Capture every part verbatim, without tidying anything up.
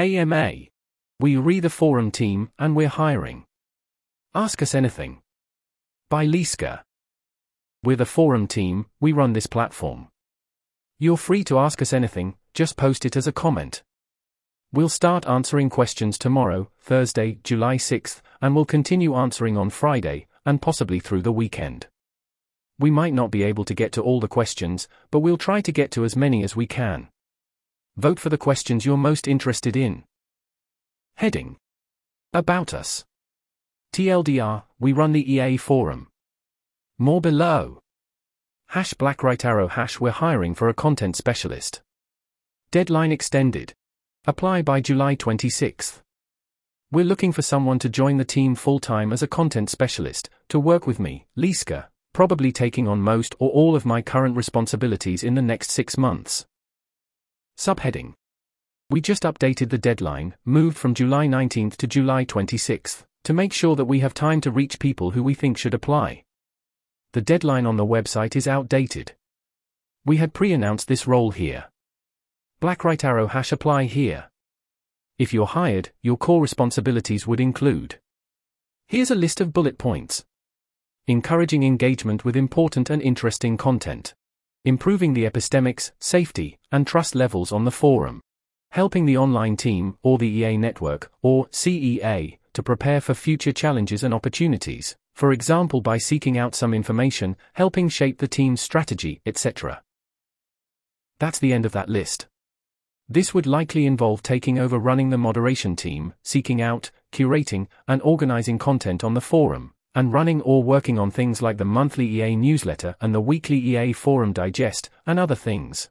A M A. We re the forum team and we're hiring. Ask us anything. By Lizka. We're the forum team, we run this platform. You're free to ask us anything, just post it as a comment. We'll start answering questions tomorrow, Thursday, July sixth, and we'll continue answering on Friday, and possibly through the weekend. We might not be able to get to all the questions, but we'll try to get to as many as we can. Vote for the questions you're most interested in. Heading. About us. T L D R, we run the E A Forum. More below. Hash black right arrow hash we're hiring for a content specialist. Deadline extended. Apply by July twenty-sixth. We're looking for someone to join the team full-time as a content specialist, to work with me, Lizka, probably taking on most or all of my current responsibilities in the next six months. Subheading. We just updated the deadline, moved from July nineteenth to July twenty-sixth, to make sure that we have time to reach people who we think should apply. The deadline on the website is outdated. We had pre-announced this role here. Black right arrow hash apply here. If you're hired, your core responsibilities would include. Here's a list of bullet points. Encouraging engagement with important and interesting content. Improving the epistemics, safety, and trust levels on the forum. Helping the online team, or the E A network, or C E A, to prepare for future challenges and opportunities, for example by seeking out some information, helping shape the team's strategy, et cetera. That's the end of that list. This would likely involve taking over running the moderation team, seeking out, curating, and organizing content on the forum, and running or working on things like the monthly E A newsletter and the weekly E A Forum Digest, and other things.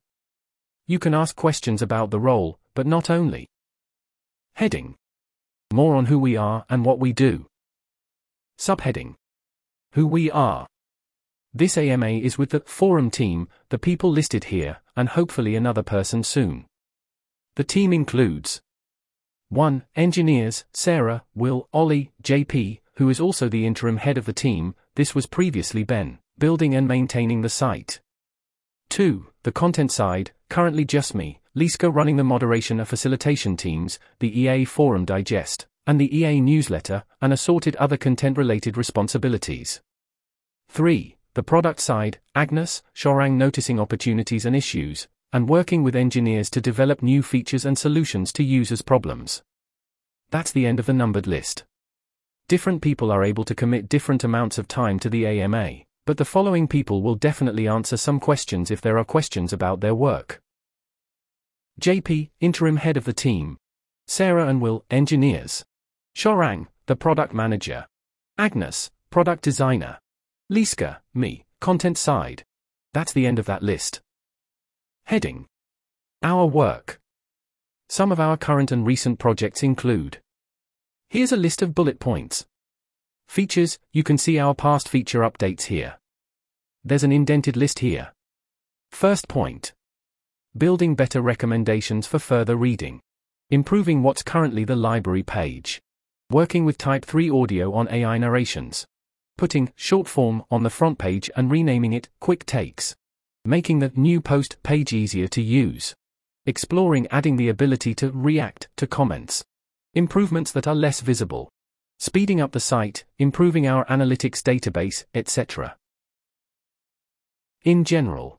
You can ask questions about the role, but not only. Heading. More on who we are and what we do. Subheading. Who we are. This A M A is with the forum team, the people listed here, and hopefully another person soon. The team includes one. Engineers, Sarah, Will, Ollie, J P, who is also the interim head of the team, this was previously Ben, building and maintaining the site. two. The content side, currently just me, Lizka running the moderation and facilitation teams, the E A Forum Digest, and the E A Newsletter, and assorted other content-related responsibilities. three. The product side, Agnes, Shorang noticing opportunities and issues, and working with engineers to develop new features and solutions to users' problems. That's the end of the numbered list. Different people are able to commit different amounts of time to the A M A, but the following people will definitely answer some questions if there are questions about their work. J P, interim head of the team. Sarah and Will, engineers. Shorang, the product manager. Agnes, product designer. Lizka, me, content side. That's the end of that list. Heading. Our work. Some of our current and recent projects include. Here's a list of bullet points. Features, you can see our past feature updates here. There's an indented list here. First point. Building better recommendations for further reading. Improving what's currently the library page. Working with Type three Audio on A I narrations. Putting short form on the front page and renaming it Quick Takes. Making the new post page easier to use. Exploring adding the ability to react to comments. Improvements that are less visible. Speeding up the site, improving our analytics database, et cetera. In general.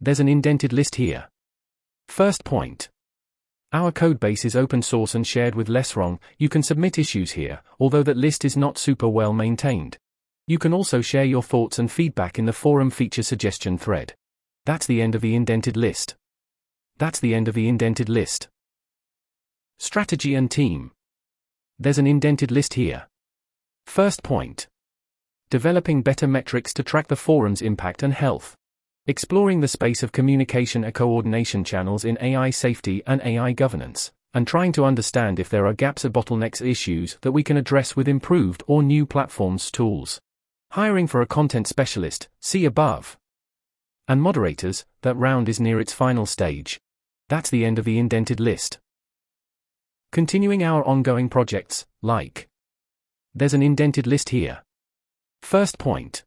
There's an indented list here. First point. Our codebase is open source and shared with LessWrong, you can submit issues here, although that list is not super well maintained. You can also share your thoughts and feedback in the forum feature suggestion thread. That's the end of the indented list. That's the end of the indented list. Strategy and team. There's an indented list here. First point. Developing better metrics to track the forum's impact and health. Exploring the space of communication and coordination channels in A I safety and A I governance, and trying to understand if there are gaps or bottlenecks issues that we can address with improved or new platforms tools. Hiring for a content specialist, see above. And moderators, that round is near its final stage. That's the end of the indented list. Continuing our ongoing projects, like. There's an indented list here. First point.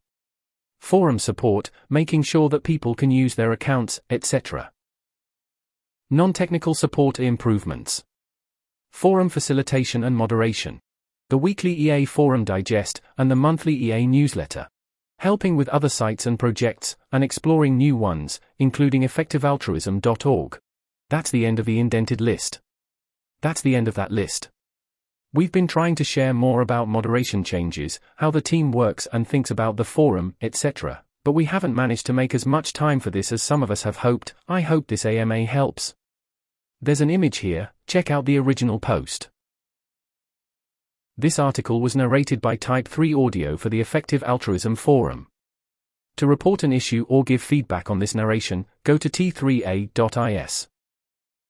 Forum support, making sure that people can use their accounts, et cetera. Non-technical support improvements. Forum facilitation and moderation. The weekly E A Forum Digest, and the monthly E A Newsletter. Helping with other sites and projects, and exploring new ones, including effective altruism dot org. That's the end of the indented list. That's the end of that list. We've been trying to share more about moderation changes, how the team works and thinks about the forum, et cetera, but we haven't managed to make as much time for this as some of us have hoped. I hope this A M A helps. There's an image here, check out the original post. This article was narrated by Type three Audio for the Effective Altruism Forum. To report an issue or give feedback on this narration, go to t three a dot is.